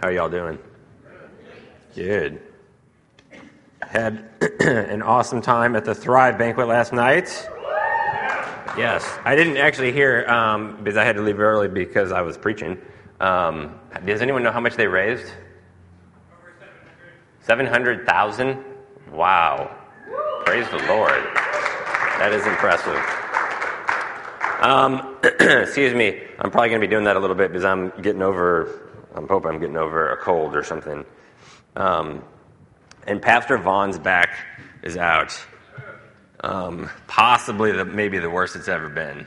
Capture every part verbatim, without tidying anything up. How are y'all doing? Good. Had an awesome time at the Thrive Banquet last night. Yes, I didn't actually hear um, because I had to leave early because I was preaching. Um, does anyone know how much they raised? Over seven hundred. seven hundred thousand dollars? Wow. Praise the Lord. That is impressive. Um, excuse me. I'm probably going to be doing that a little bit because I'm getting over, I'm hoping I'm getting over a cold or something. Um, and Pastor Vaughn's back is out. Um, possibly the, maybe the worst it's ever been.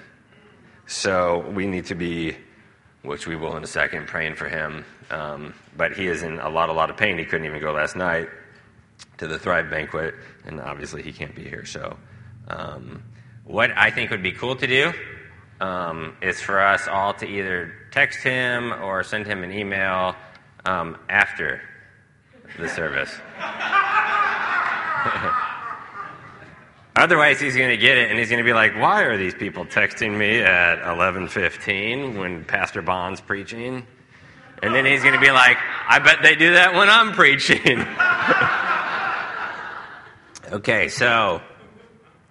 So we need to be, which we will in a second, praying for him. Um, but he is in a lot, a lot of pain. He couldn't even go last night to the Thrive Banquet, and obviously he can't be here. So um, what I think would be cool to do um, is for us all to either text him or send him an email um, after the service. Otherwise, he's going to get it, and he's going to be like, why are these people texting me at eleven fifteen when Pastor Bond's preaching? And then he's going to be like, I bet they do that when I'm preaching. Okay, so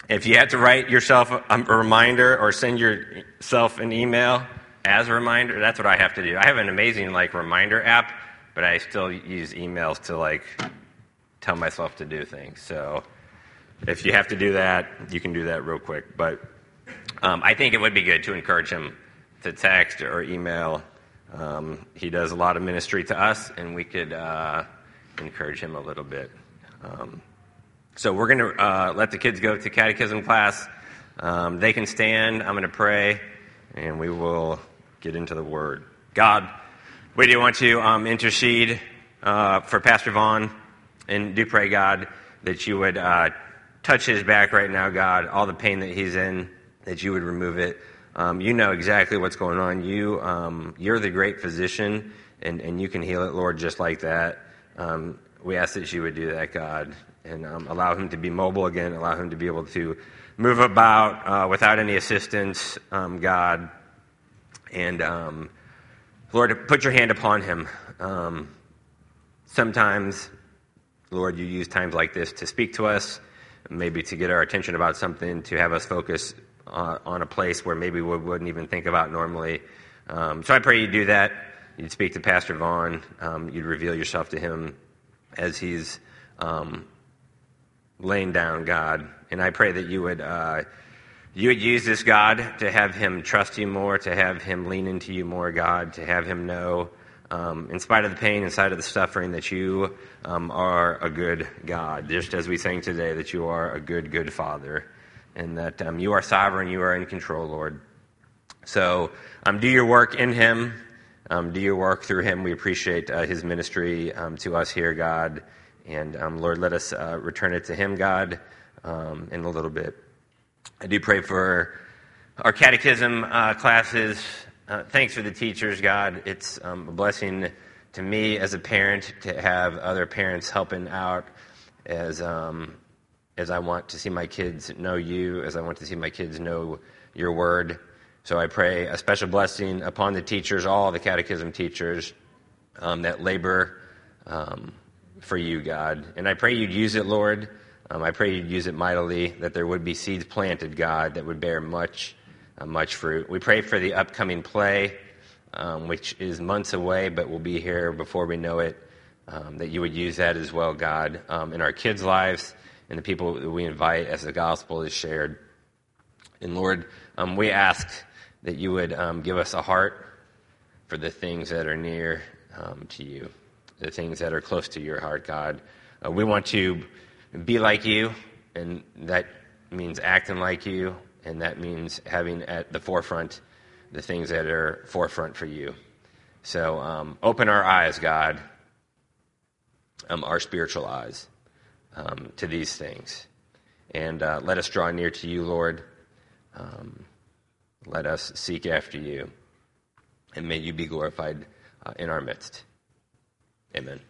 if you have to write yourself a reminder or send yourself an email as a reminder, that's what I have to do. I have an amazing, like, reminder app, but I still use emails to, like, tell myself to do things, so... If you have to do that, you can do that real quick. But um, I think it would be good to encourage him to text or email. Um, he does a lot of ministry to us, and we could uh, encourage him a little bit. Um, so we're going to uh, let the kids go to catechism class. Um, they can stand. I'm going to pray, and we will get into the Word. God, we do want to um, intercede uh, for Pastor Vaughn, and do pray, God, that you would... Uh, Touch his back right now, God, all the pain that he's in, that you would remove it. Um, you know exactly what's going on. You, um, you're the great physician, and, and you can heal it, Lord, just like that. Um, we ask that you would do that, God, and um, allow him to be mobile again, allow him to be able to move about uh, without any assistance, um, God. And, um, Lord, put your hand upon him. Um, sometimes, Lord, you use times like this to speak to us, maybe to get our attention about something, to have us focus uh, on a place where maybe we wouldn't even think about normally. Um, so I pray you do that. You'd speak to Pastor Vaughn. Um, you'd reveal yourself to him as he's um, laying down, God. And I pray that you would uh, you would use this, God, to have him trust you more, to have him lean into you more, God, to have him know, Um, in spite of the pain, in spite of the suffering, that you um, are a good God. Just as we sang today, that you are a good, good Father, and that um, you are sovereign, you are in control, Lord. So um, do your work in him. Um, do your work through him. We appreciate uh, his ministry um, to us here, God. And, um, Lord, let us uh, return it to him, God, um, in a little bit. I do pray for our catechism uh, classes. Uh, thanks for the teachers, God. It's um, a blessing to me as a parent to have other parents helping out as um, as I want to see my kids know you, as I want to see my kids know your word. So I pray a special blessing upon the teachers, all the catechism teachers um, that labor um, for you, God. And I pray you'd use it, Lord. Um, I pray you'd use it mightily, that there would be seeds planted, God, that would bear much Uh, much fruit. We pray for the upcoming play, um, which is months away, but will be here before we know it, um, that you would use that as well, God, um, in our kids' lives and the people that we invite as the gospel is shared. And Lord, um, we ask that you would um, give us a heart for the things that are near um, to you, the things that are close to your heart, God. Uh, we want to be like you, and that means acting like you. And that means having at the forefront the things that are forefront for you. So um, open our eyes, God, um, our spiritual eyes, um, to these things. And uh, let us draw near to you, Lord. Um, let us seek after you. And may you be glorified uh, in our midst. Amen.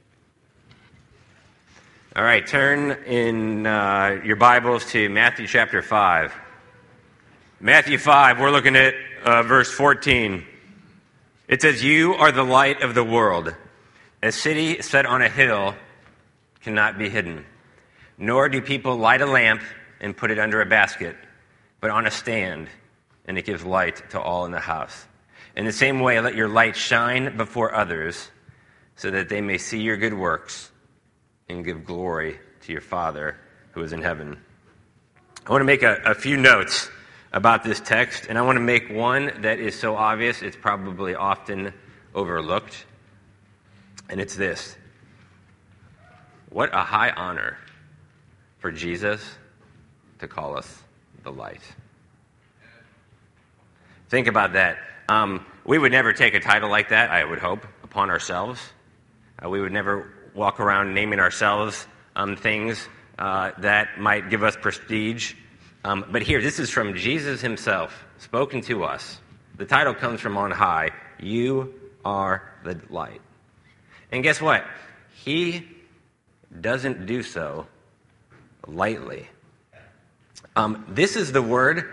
All right, turn in uh, your Bibles to Matthew chapter five. Matthew five, we're looking at uh, verse fourteen. It says, "You are the light of the world. A city set on a hill cannot be hidden, nor do people light a lamp and put it under a basket, but on a stand, and it gives light to all in the house. In the same way, let your light shine before others, so that they may see your good works and give glory to your Father who is in heaven. I want to make a, a few notes about this text, and I want to make one that is so obvious it's probably often overlooked. And it's this: what a high honor for Jesus to call us the light. Think about that. Um, we would never take a title like that, I would hope, upon ourselves. Uh, we would never walk around naming ourselves um, things uh, that might give us prestige. Um, but here, this is from Jesus himself, spoken to us. The title comes from on high. You are the light. And guess what? He doesn't do so lightly. Um, this is the word.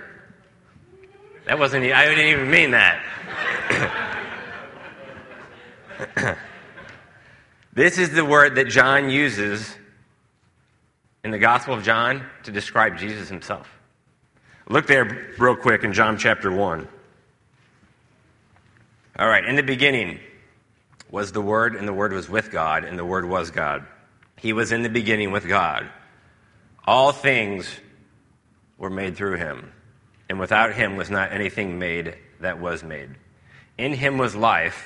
That wasn't, I didn't even mean that. This is the word that John uses in the Gospel of John to describe Jesus himself. Look there real quick in John chapter one. All right, in the beginning was the Word, and the Word was with God, and the Word was God. He was in the beginning with God. All things were made through him, and without him was not anything made that was made. In him was life,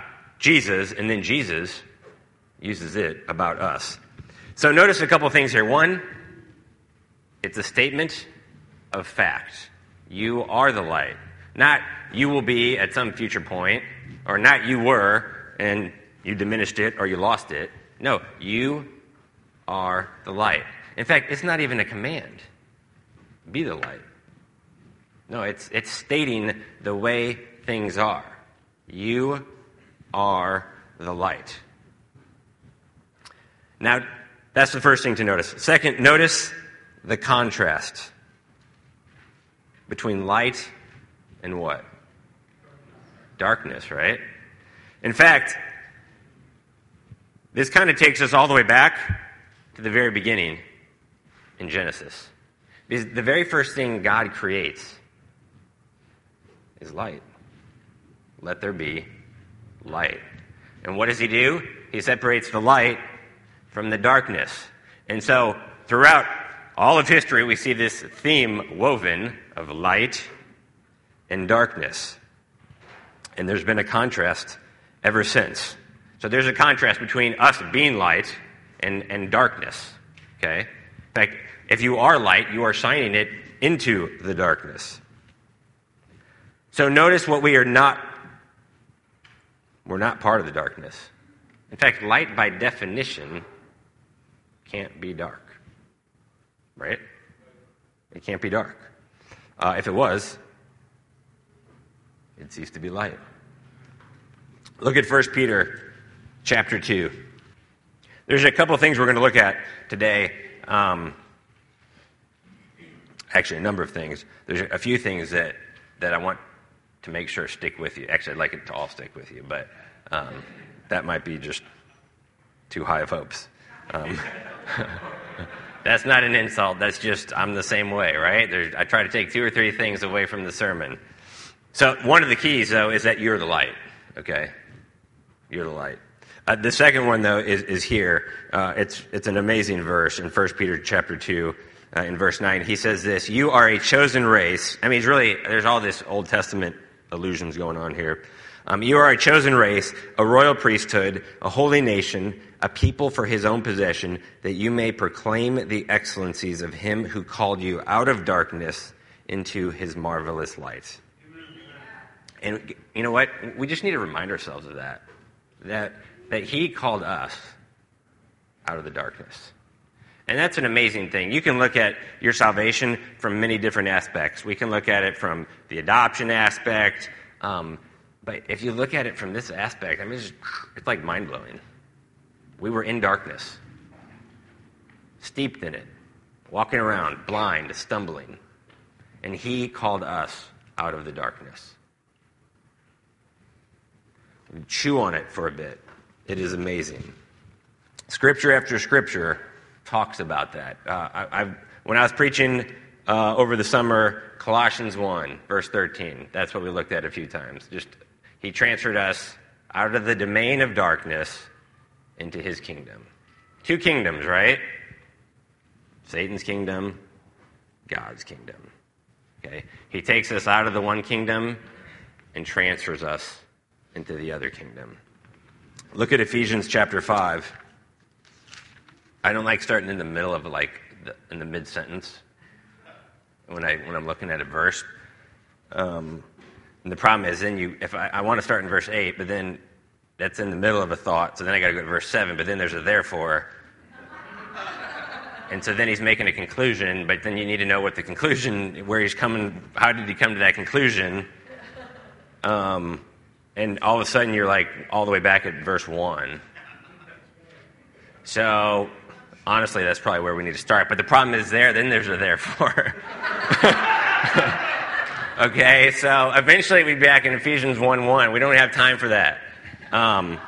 Jesus, and then Jesus uses it about us. So notice a couple things here. One, it's a statement of fact. You are the light. Not you will be at some future point, or not you were, and you diminished it or you lost it. No, you are the light. In fact, it's not even a command. Be the light. No, it's it's stating the way things are. You are the light. Now, that's the first thing to notice. Second, notice the contrast between light and what? Darkness, right? In fact, this kind of takes us all the way back to the very beginning in Genesis. Because the very first thing God creates is light. Let there be light. And what does he do? He separates the light from the darkness. And so throughout all of history, we see this theme woven of light and darkness. And there's been a contrast ever since. So there's a contrast between us being light and, and darkness. Okay? In fact, if you are light, you are shining it into the darkness. So notice what we are not. We're not part of the darkness. In fact, light by definition can't be dark. Right? It can't be dark. Uh, if it was, it ceased to be light. Look at First Peter chapter two. There's a couple of things we're going to look at today. Um, actually, a number of things. There's a few things that, that I want to make sure stick with you. Actually, I'd like it to all stick with you, but um, that might be just too high of hopes. Um, that's not an insult. That's just, I'm the same way, right? There, I try to take two or three things away from the sermon. So one of the keys, though, is that you're the light, okay? You're the light. Uh, the second one, though, is, is here. Uh, it's it's an amazing verse in First Peter chapter two, uh, in verse nine. He says this: you are a chosen race. I mean, it's really, there's all this Old Testament allusions going on here. Um, you are a chosen race, a royal priesthood, a holy nation, a people for his own possession, that you may proclaim the excellencies of him who called you out of darkness into his marvelous light. And you know what? We just need to remind ourselves of that. That that he called us out of the darkness. And that's an amazing thing. You can look at your salvation from many different aspects. We can look at it from the adoption aspect. Um, but if you look at it from this aspect, I mean, it's, just, it's like mind-blowing. We were in darkness, steeped in it, walking around, blind, stumbling. And he called us out of the darkness. Chew on it for a bit. It is amazing. Scripture after scripture talks about that. Uh, I, I, when I was preaching uh, over the summer, Colossians one, verse thirteen, that's what we looked at a few times. Just, he transferred us out of the domain of darkness into his kingdom. Two kingdoms, right? Satan's kingdom, God's kingdom. Okay? He takes us out of the one kingdom and transfers us into the other kingdom. Look at Ephesians chapter five. I don't like starting in the middle of like the, in the mid sentence when I when I'm looking at a verse. Um, and the problem is then you if I, I want to start in verse eight, but then that's in the middle of a thought, so then I got to go to verse seven. But then there's a therefore, and so then he's making a conclusion. But then you need to know what the conclusion, where he's coming, how did he come to that conclusion? Um. And all of a sudden, you're like all the way back at verse one. So, honestly, that's probably where we need to start. But the problem is there, then there's a therefore. Okay, so eventually we'd be back in Ephesians one one. We don't have time for that. Um,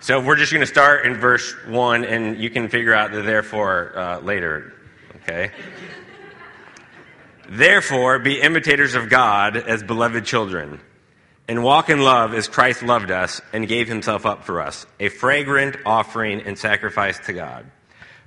so we're just going to start in verse one, and you can figure out the therefore uh, later. Okay? Therefore, be imitators of God as beloved children, and walk in love as Christ loved us and gave himself up for us, a fragrant offering and sacrifice to God.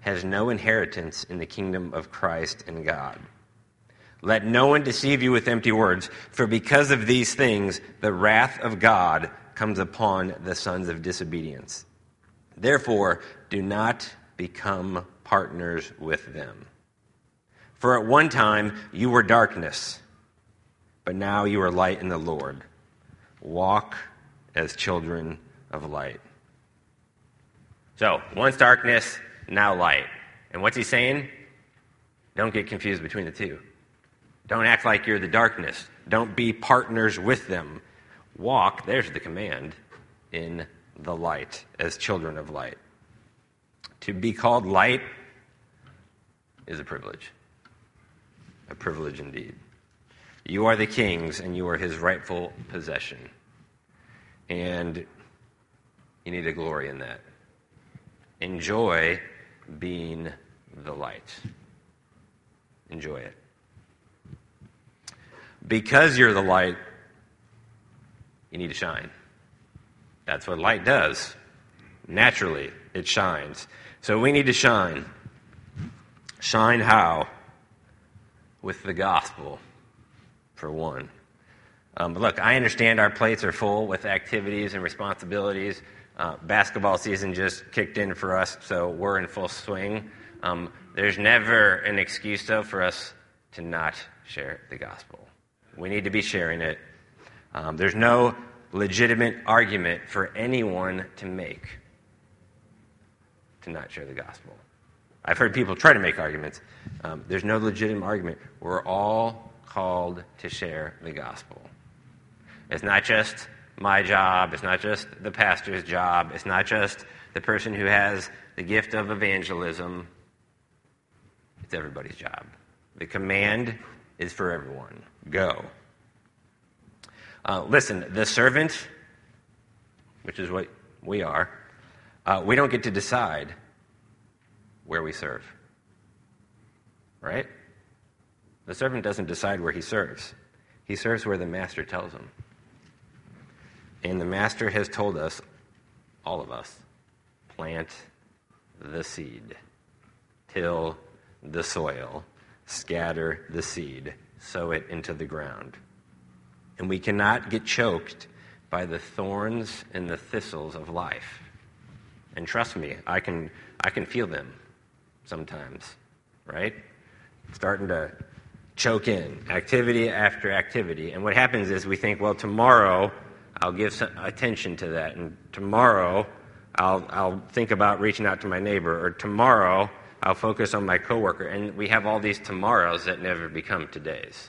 has no inheritance in the kingdom of Christ and God. Let no one deceive you with empty words, for because of these things the wrath of God comes upon the sons of disobedience. Therefore, do not become partners with them. For at one time you were darkness, but now you are light in the Lord. Walk as children of light. So, once darkness, now light. And what's he saying? Don't get confused between the two. Don't act like you're the darkness. Don't be partners with them. Walk, there's the command, in the light, as children of light. To be called light is a privilege. A privilege indeed. You are the king's, and you are his rightful possession. And you need to glory in that. Enjoy being the light. Enjoy it. Because you're the light, you need to shine. That's what light does. Naturally, it shines. So we need to shine. Shine how? With the gospel. For one. Um, but look, I understand our plates are full with activities and responsibilities. Uh, basketball season just kicked in for us, so we're in full swing. Um, there's never an excuse, though, for us to not share the gospel. We need to be sharing it. Um, there's no legitimate argument for anyone to make to not share the gospel. I've heard people try to make arguments. Um, there's no legitimate argument. We're all called to share the gospel. It's not just my job. It's not just the pastor's job. It's not just the person who has the gift of evangelism. It's everybody's job. The command is for everyone. Go. Uh, listen, the servant, which is what we are, uh, we don't get to decide where we serve. Right? The servant doesn't decide where he serves. He serves where the master tells him. And the master has told us, all of us, plant the seed. Till the soil. Scatter the seed. Sow it into the ground. And we cannot get choked by the thorns and the thistles of life. And trust me, I can I can feel them sometimes, right? Starting to choke in, activity after activity. And what happens is we think, well, tomorrow I'll give some attention to that, and tomorrow I'll I'll think about reaching out to my neighbor, or tomorrow I'll focus on my coworker. And we have all these tomorrows that never become todays.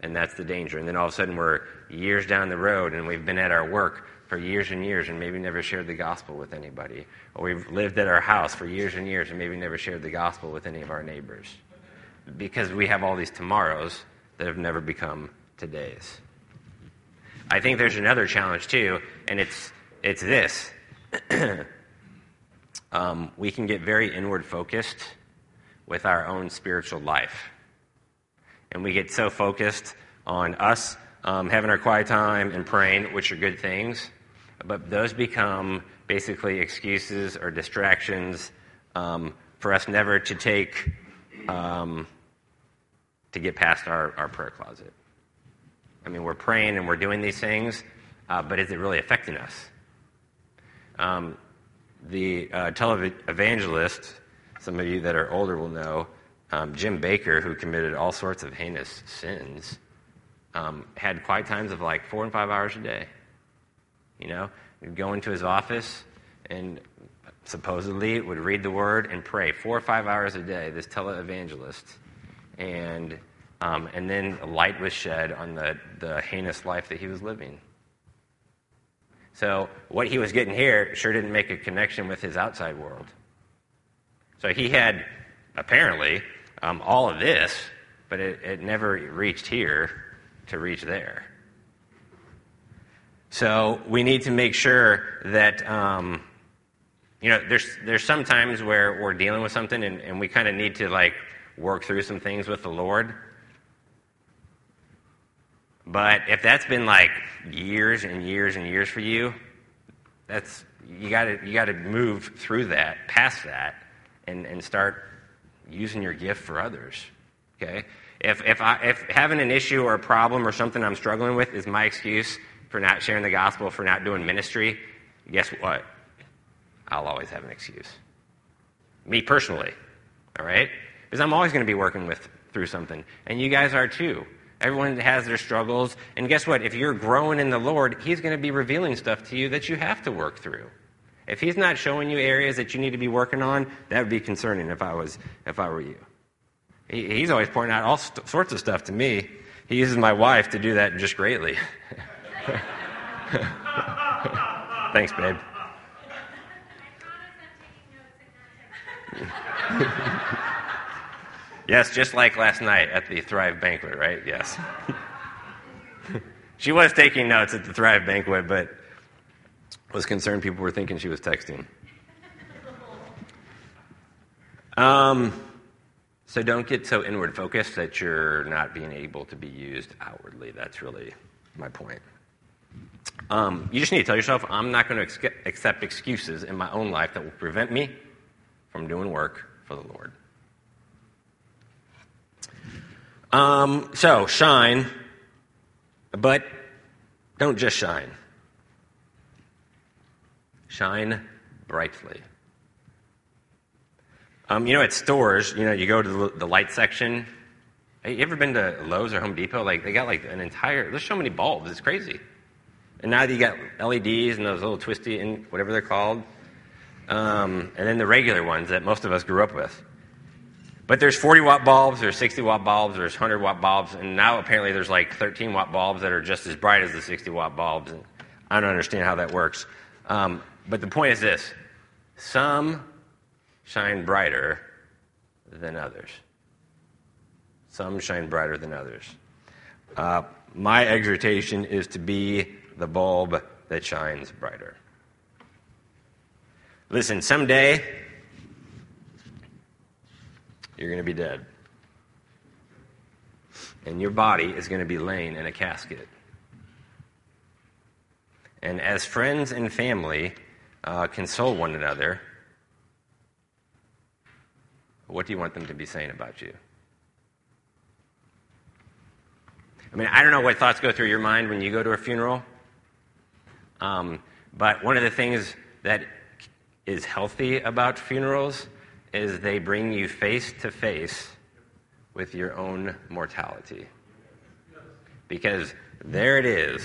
And that's the danger. And then all of a sudden we're years down the road, and we've been at our work for years and years and maybe never shared the gospel with anybody. Or we've lived at our house for years and years and maybe never shared the gospel with any of our neighbors. Because we have all these tomorrows that have never become todays. I think there's another challenge too, and it's it's this. um, we can get very inward focused with our own spiritual life. And we get so focused on us um, having our quiet time and praying, which are good things. But those become basically excuses or distractions um, for us never to take, um, to get past our, our prayer closet. I mean, we're praying and we're doing these things, uh, but is it really affecting us? Um, the uh, televangelist, some of you that are older will know, um, Jim Baker, who committed all sorts of heinous sins, um, had quiet times of like four and five hours a day. You know, he'd go into his office and supposedly would read the word and pray four or five hours a day, this televangelist. And um, and then a light was shed on the, the heinous life that he was living. So what he was getting here sure didn't make a connection with his outside world. So he had, apparently, um, all of this, but it, it never reached here to reach there. So we need to make sure that, um, you know, there's there's some times where we're dealing with something and, and we kind of need to, like, work through some things with the Lord. But if that's been, like, years and years and years for you, that's you gotta you gotta move through that, past that, and, and start using your gift for others, okay? If if I if having an issue or a problem or something I'm struggling with is my excuse for not sharing the gospel, for not doing ministry, guess what? I'll always have an excuse. Me personally, all right? Because I'm always going to be working with through something, and you guys are too. Everyone has their struggles, and guess what? If you're growing in the Lord, He's going to be revealing stuff to you that you have to work through. If He's not showing you areas that you need to be working on, that would be concerning if I was if I were you. He, he's always pointing out all st- sorts of stuff to me. He uses my wife to do that just greatly. Thanks, babe. Yes, just like last night at the Thrive Banquet, right? Yes. She was taking notes at the Thrive Banquet, but was concerned people were thinking she was texting. Um, so don't get so inward focused that you're not being able to be used outwardly. That's really my point. Um, you just need to tell yourself, I'm not going to accept excuses in my own life that will prevent me from doing work for the Lord. Um, so, shine, but don't just shine. Shine brightly. Um, you know, at stores, you know, you go to the light section. Have you ever been to Lowe's or Home Depot? Like, they got like an entire, there's so many bulbs, it's crazy. And now that you got L E Ds and those little twisty, and whatever they're called, um, and then the regular ones that most of us grew up with. But there's forty-watt bulbs, there's sixty-watt bulbs, there's one hundred-watt bulbs, and now apparently there's like thirteen-watt bulbs that are just as bright as the sixty-watt bulbs. And I don't understand how that works. Um, but the point is this. Some shine brighter than others. Some shine brighter than others. Uh, my exhortation is to be the bulb that shines brighter. Listen, someday you're going to be dead. And your body is going to be laying in a casket. And as friends and family uh, console one another, What do you want them to be saying about you? I mean, I don't know what thoughts go through your mind when you go to a funeral, um, but one of the things that is healthy about funerals is they bring you face to face with your own mortality. Because there it is,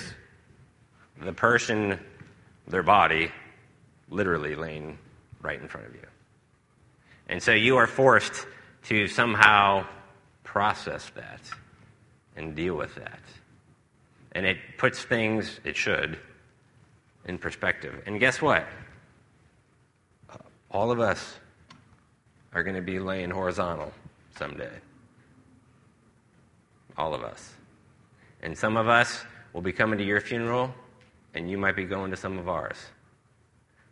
the person, their body, literally laying right in front of you. And so you are forced to somehow process that and deal with that. And it puts things, it should, in perspective. And guess what? All of us are going to be laying horizontal someday. All of us. And some of us will be coming to your funeral, and you might be going to some of ours.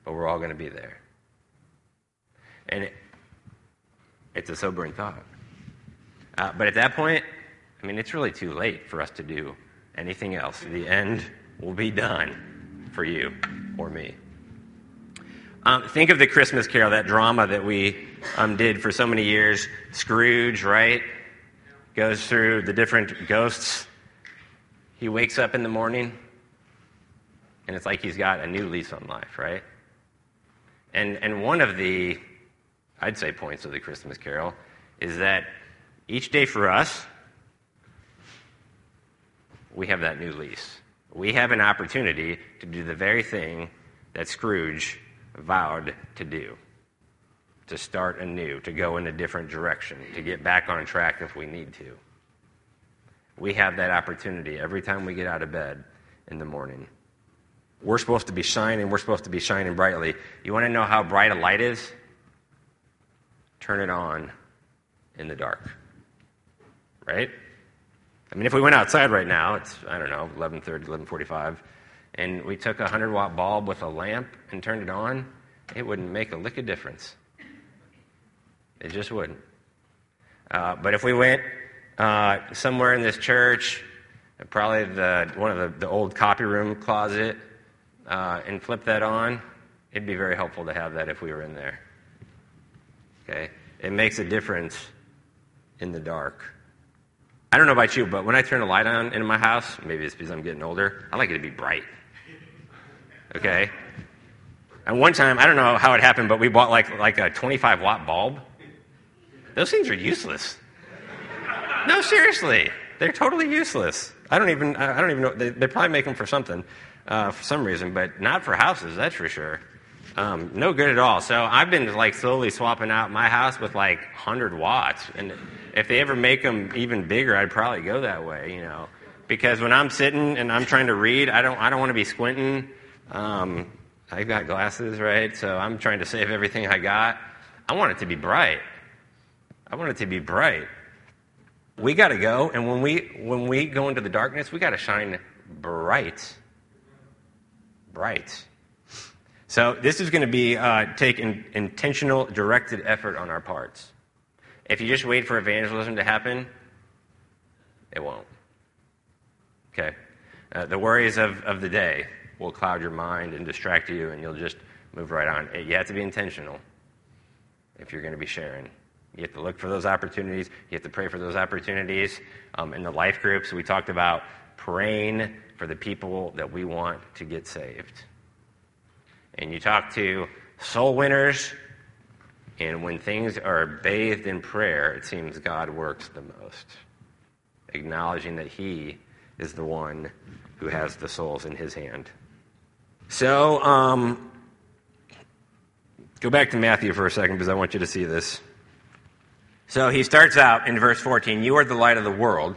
But we're all going to be there. And it, it's a sobering thought. Uh, but at that point, I mean, it's really too late for us to do anything else. The end will be done for you or me. Um, think of the Christmas Carol, that drama that we um, did for so many years. Scrooge, right, goes through the different ghosts. He wakes up in the morning, and it's like he's got a new lease on life, right? And and one of the, I'd say, points of the Christmas Carol is that each day for us, we have that new lease. We have an opportunity to do the very thing that Scrooge vowed to do, to start anew, to go in a different direction, to get back on track if we need to. We have that opportunity every time we get out of bed in the morning. We're supposed to be shining. We're supposed to be shining brightly. You want to know how bright a light is? Turn it on in the dark, right? I mean, if we went outside right now, it's, I don't know, eleven thirty, eleven forty-five, and we took a hundred-watt bulb with a lamp and turned it on, it wouldn't make a lick of difference. It just wouldn't. Uh, but if we went uh, somewhere in this church, probably the one of the, the old copy room closet, uh, and flipped that on, it'd be very helpful to have that if we were in there. Okay? It makes a difference in the dark. I don't know about you, but when I turn a light on in my house, maybe it's because I'm getting older, I like it to be bright. Okay? And one time, I don't know how it happened, but we bought like like a twenty-five-watt bulb. Those things are useless. No, seriously. They're totally useless. I don't even I don't even know. They, they probably make them for something, uh, for some reason, but not for houses, that's for sure. Um, no good at all. So I've been like slowly swapping out my house with like hundred watts. And if they ever make them even bigger, I'd probably go that way, you know. Because when I'm sitting and I'm trying to read, I don't I don't want to be squinting. Um, I've got glasses, right? So I'm trying to save everything I got. I want it to be bright. I want it to be bright. We got to go, and when we when we go into the darkness, we got to shine bright, bright. So this is going to be uh, take in, intentional, directed effort on our parts. If you just wait for evangelism to happen, it won't. Okay, uh, the worries of, of the day will cloud your mind and distract you, and you'll just move right on. You have to be intentional if you're going to be sharing. You have to look for those opportunities. You have to pray for those opportunities. Um, in the life groups, we talked about praying for the people that we want to get saved. And you talk to soul winners, and when things are bathed in prayer, it seems God works the most, acknowledging that He is the one who has the souls in His hand. So, um, go back to Matthew for a second, because I want you to see this. So he starts out in verse fourteen, "You are the light of the world.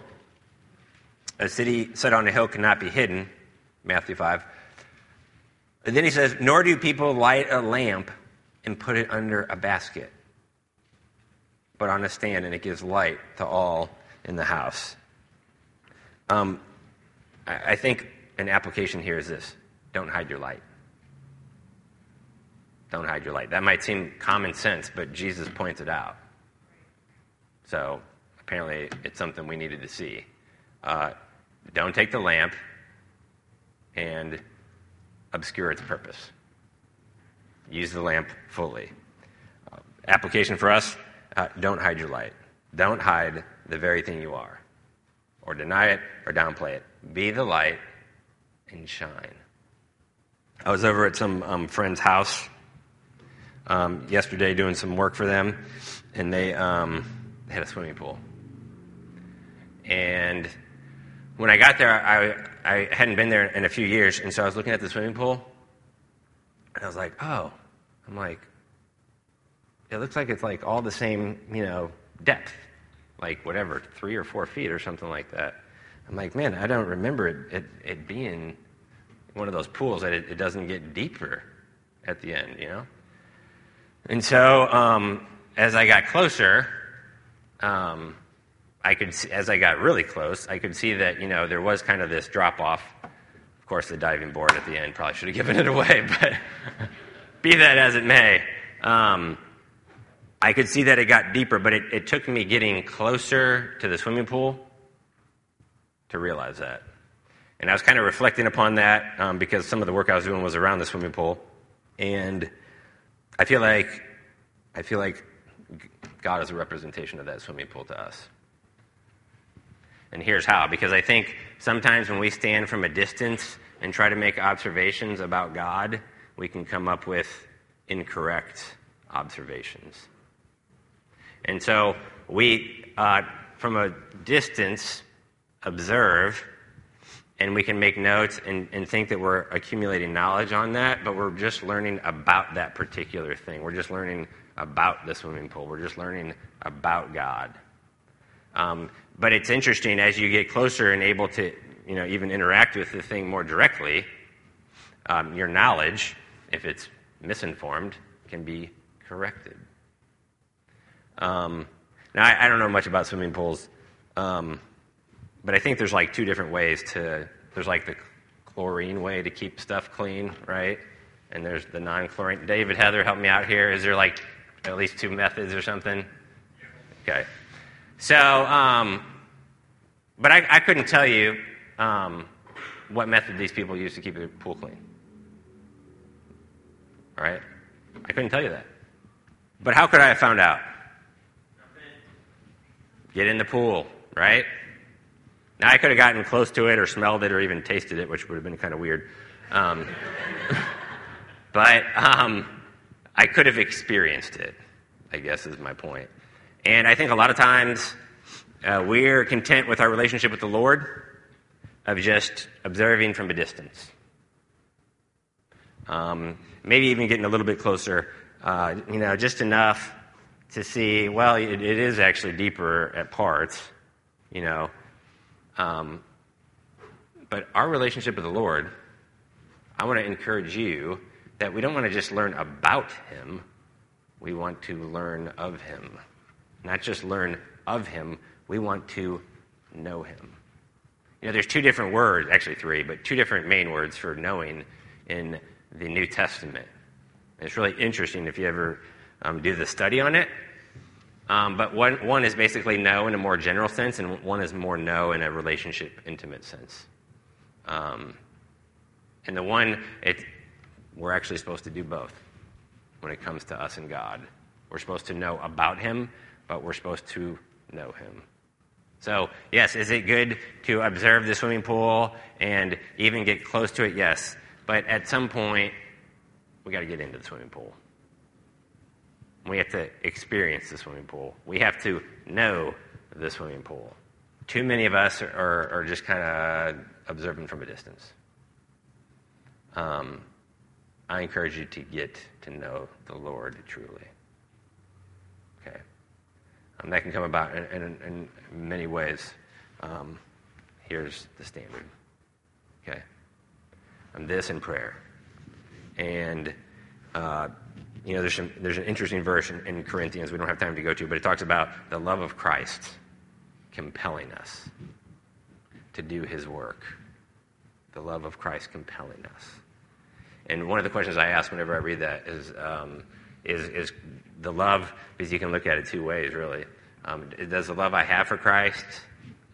A city set on a hill cannot be hidden," Matthew five. And then he says, "Nor do people light a lamp and put it under a basket, but on a stand, and it gives light to all in the house." Um, I think an application here is this: don't hide your light. Don't hide your light. That might seem common sense, but Jesus points it out. So apparently it's something we needed to see. Uh, don't take the lamp and obscure its purpose. Use the lamp fully. Uh, application for us, Uh, don't hide your light. Don't hide the very thing you are, or deny it, or downplay it. Be the light and shine. I was over at some um, friend's house um, yesterday doing some work for them, and they um, had a swimming pool. And when I got there, I, I hadn't been there in a few years, and so I was looking at the swimming pool, and I was like, oh, I'm like, it looks like it's like all the same, you know, depth, like whatever, three or four feet or something like that. I'm like, man, I don't remember it, it, it being one of those pools that it, it doesn't get deeper at the end, you know? And so um, as I got closer, um, I could see, as I got really close, I could see that, you know, there was kind of this drop-off. Of course, the diving board at the end probably should have given it away, but be that as it may, um, I could see that it got deeper, but it, it took me getting closer to the swimming pool to realize that. And I was kind of reflecting upon that um, because some of the work I was doing was around the swimming pool. And I feel like I feel like God is a representation of that swimming pool to us. And here's how, because I think sometimes when we stand from a distance and try to make observations about God, we can come up with incorrect observations. And so we, uh, from a distance, observe, and we can make notes and, and think that we're accumulating knowledge on that, but we're just learning about that particular thing. We're just learning about the swimming pool. We're just learning about God. Um, but it's interesting, as you get closer and able to, you know, even interact with the thing more directly, um, your knowledge, if it's misinformed, can be corrected. Um, now, I, I don't know much about swimming pools, um, but I think there's like two different ways to, there's like the chlorine way to keep stuff clean, right? And there's the non-chlorine. David Heather, help me out here. Is there like at least two methods or something? Okay. So, um, but I, I couldn't tell you um, what method these people use to keep their pool clean. All right? I couldn't tell you that. But how could I have found out? Get in the pool, right? Now, I could have gotten close to it or smelled it or even tasted it, which would have been kind of weird. Um, but um, I could have experienced it, I guess is my point. And I think a lot of times uh, we're content with our relationship with the Lord of just observing from a distance. Um, maybe even getting a little bit closer, uh, you know, just enough to see, well, it, it is actually deeper at parts, you know. Um, but our relationship with the Lord, I want to encourage you that we don't want to just learn about Him. We want to learn of Him. Not just learn of Him, we want to know Him. You know, there's two different words, actually three, but two different main words for knowing in the New Testament. And it's really interesting if you ever um, do the study on it. Um, but one one is basically know in a more general sense, and one is more know in a relationship, intimate sense. Um, and the one, it, we're actually supposed to do both when it comes to us and God. We're supposed to know about Him, but we're supposed to know Him. So, yes, is it good to observe the swimming pool and even get close to it? Yes. But at some point, we got to get into the swimming pool. We have to experience the swimming pool. We have to know the swimming pool. Too many of us are, are, are just kind of observing from a distance. Um, I encourage you to get to know the Lord truly. Okay. Um, that can come about in, in, in many ways. Um, here's the standard. Okay. Um, this in prayer. And, uh, you know, there's, some, there's an interesting verse in, in Corinthians we don't have time to go to, but it talks about the love of Christ compelling us to do His work. The love of Christ compelling us. And one of the questions I ask whenever I read that is, um, is, is the love, because you can look at it two ways, really. Um, does the love I have for Christ,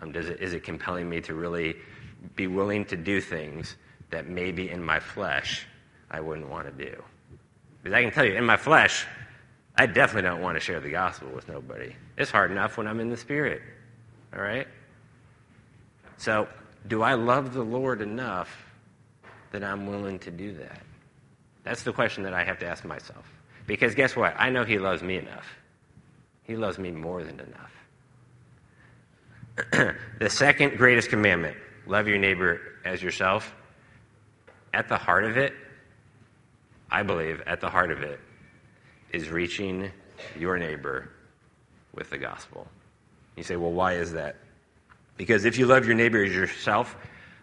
um, does it, is it compelling me to really be willing to do things that maybe in my flesh I wouldn't want to do? Because I can tell you, in my flesh, I definitely don't want to share the gospel with nobody. It's hard enough when I'm in the Spirit, all right? So do I love the Lord enough that I'm willing to do that? That's the question that I have to ask myself. Because guess what? I know he loves me enough. He loves me more than enough. The second greatest commandment, love your neighbor as yourself, at the heart of it, I believe at the heart of it, is reaching your neighbor with the gospel. You say, well, why is that? Because if you love your neighbor as yourself,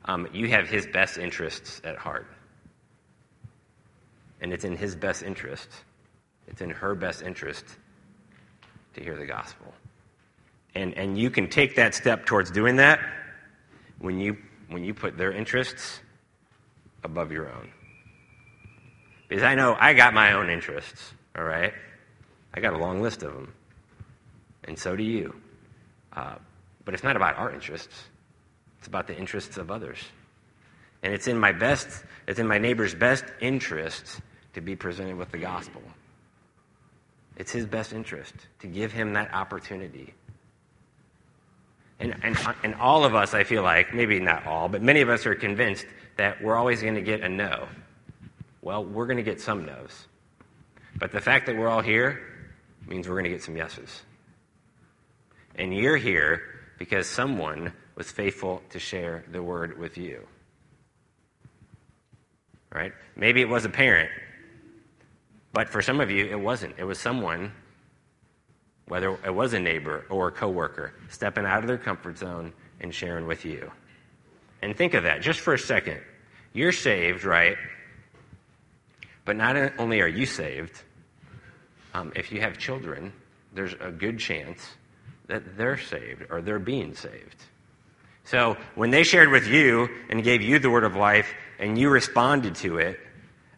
um, you have his best interests at heart. And it's in his best interest, it's in her best interest to hear the gospel. And and you can take that step towards doing that when you when you put their interests above your own. Because I know I got my own interests, all right? I got a long list of them. And so do you. Uh, but it's not about our interests. It's about the interests of others. And it's in my best, it's in my neighbor's best interest to be presented with the gospel. It's his best interest to give him that opportunity. And, and, and all of us, I feel like, maybe not all, but many of us are convinced that we're always going to get a no. Well, we're going to get some no's. But the fact that we're all here means we're going to get some yeses. And you're here because someone was faithful to share the word with you. Right? Maybe it was a parent, but for some of you, it wasn't. It was someone, whether it was a neighbor or a coworker, stepping out of their comfort zone and sharing with you. And think of that just for a second. You're saved, right? But not only are you saved, um, if you have children, there's a good chance that they're saved or they're being saved. So when they shared with you and gave you the word of life and you responded to it,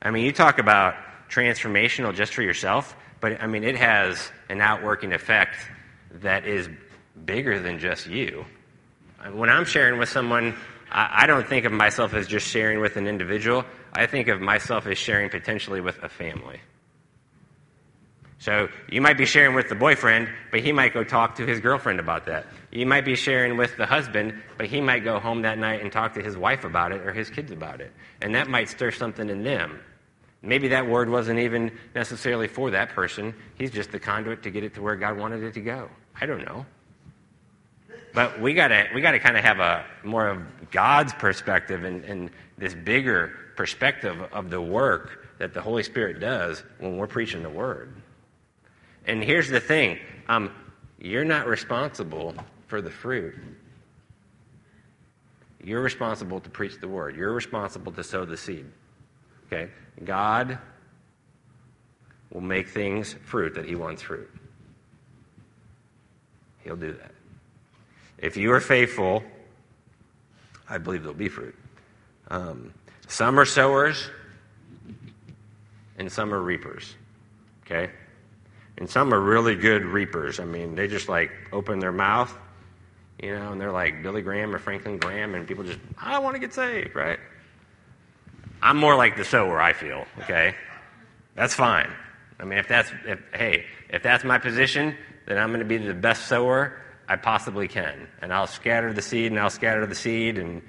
I mean, you talk about transformational just for yourself, but I mean, it has an outworking effect that is bigger than just you. When I'm sharing with someone, I don't think of myself as just sharing with an individual. I think of myself as sharing potentially with a family. So you might be sharing with the boyfriend, but he might go talk to his girlfriend about that. You might be sharing with the husband, but he might go home that night and talk to his wife about it or his kids about it. And that might stir something in them. Maybe that word wasn't even necessarily for that person. He's just the conduit to get it to where God wanted it to go. I don't know. But we gotta we gotta kind of have a more of God's perspective and, and this bigger perspective of the work that the Holy Spirit does when we're preaching the word. And here's the thing, um, you're not responsible for the fruit. You're responsible to preach the word. You're responsible to sow the seed. Okay? God will make things fruit that he wants fruit. He'll do that. If you are faithful, I believe there'll be fruit. Um, some are sowers and some are reapers. Okay? And some are really good reapers. I mean, they just like open their mouth, you know, and they're like Billy Graham or Franklin Graham, and people just, I want to get saved, right? I'm more like the sower, I feel, okay? That's fine. I mean, if that's, if, hey, if that's my position, then I'm going to be the best sower I possibly can. And I'll scatter the seed, and I'll scatter the seed, and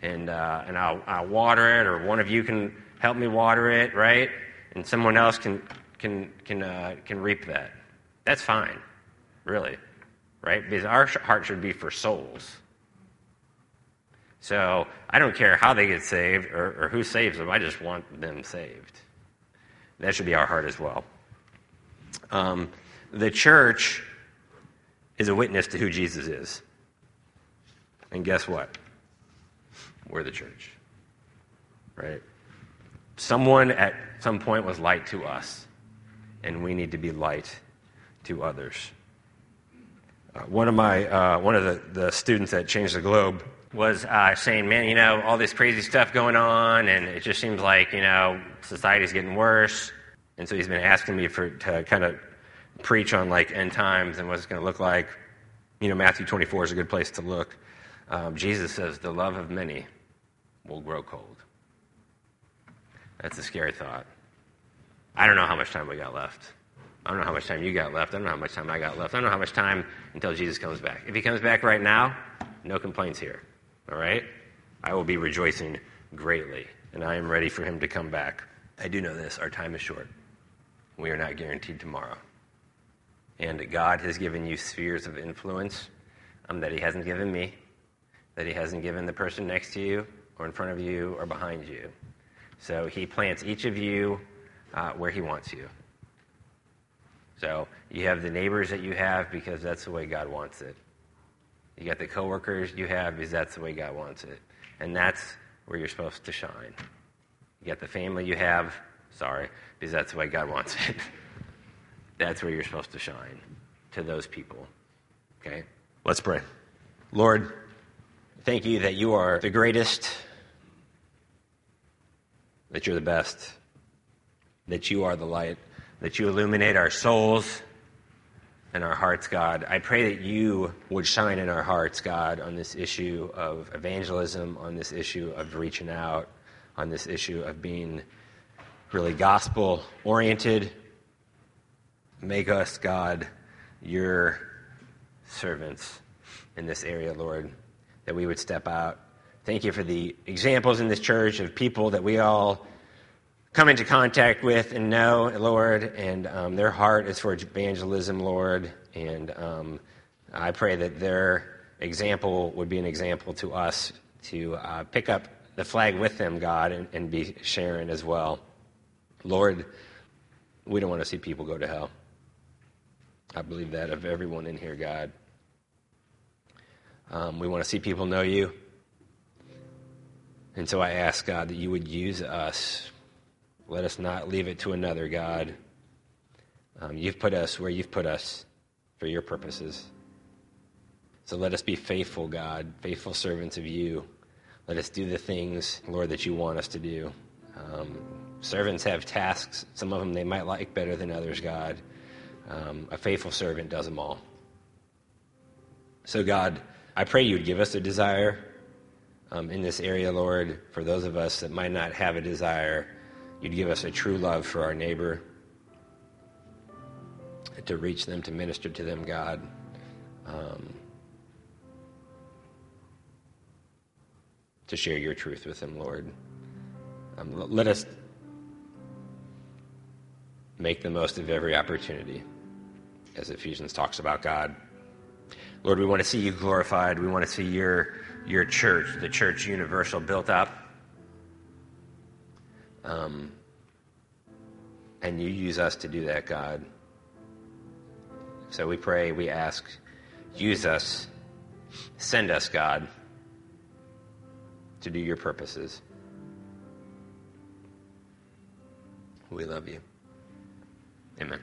and uh, and I'll, I'll water it, or one of you can help me water it, right? And someone else can... can can uh, can reap that. That's fine, really, right? Because our heart should be for souls. So I don't care how they get saved or, or who saves them. I just want them saved. That should be our heart as well. Um, the church is a witness to who Jesus is. And guess what? We're the church, right? Someone at some point was light to us. And we need to be light to others. Uh, one of my uh, one of the, the students that changed the globe was uh, saying, "Man, you know, all this crazy stuff going on, and it just seems like you know society's getting worse." And so he's been asking me for to kind of preach on like end times and what it's going to look like. You know, Matthew twenty-four is a good place to look. Um, Jesus says, "The love of many will grow cold." That's a scary thought. I don't know how much time we got left. I don't know how much time you got left. I don't know how much time I got left. I don't know how much time until Jesus comes back. If he comes back right now, no complaints here. All right? I will be rejoicing greatly, and I am ready for him to come back. I do know this. Our time is short. We are not guaranteed tomorrow. And God has given you spheres of influence um, that he hasn't given me, that he hasn't given the person next to you or in front of you or behind you. So he plants each of you uh, where he wants you. So you have the neighbors that you have because that's the way God wants it. You got the coworkers you have because that's the way God wants it. And that's where you're supposed to shine. You got the family you have, sorry, because that's the way God wants it. That's where you're supposed to shine, to those people. Okay? Let's pray. Lord, thank you that you are the greatest, that you're the best, that you are the light, that you illuminate our souls and our hearts, God. I pray that you would shine in our hearts, God, on this issue of evangelism, on this issue of reaching out, on this issue of being really gospel-oriented. Make us, God, your servants in this area, Lord, that we would step out. Thank you for the examples in this church of people that we all come into contact with and know, Lord, and um, their heart is for evangelism, Lord, and um, I pray that their example would be an example to us to uh, pick up the flag with them, God, and, and be sharing as well. Lord, we don't want to see people go to hell. I believe that of everyone in here, God. Um, we want to see people know you. And so I ask, God, that you would use us. Let us not leave it to another, God. Um, you've put us where you've put us for your purposes. So let us be faithful, God, faithful servants of you. Let us do the things, Lord, that you want us to do. Um, servants have tasks. Some of them they might like better than others, God. Um, a faithful servant does them all. So, God, I pray you would give us a desire um, in this area, Lord, for those of us that might not have a desire. You'd give us a true love for our neighbor, to reach them, to minister to them, God. Um, to share your truth with them, Lord. Um, let us make the most of every opportunity, as Ephesians talks about, God. Lord, we want to see you glorified. We want to see your your church, the church universal, built up. Um, and you use us to do that, God. So we pray, we ask, use us, send us, God, to do your purposes. We love you. Amen.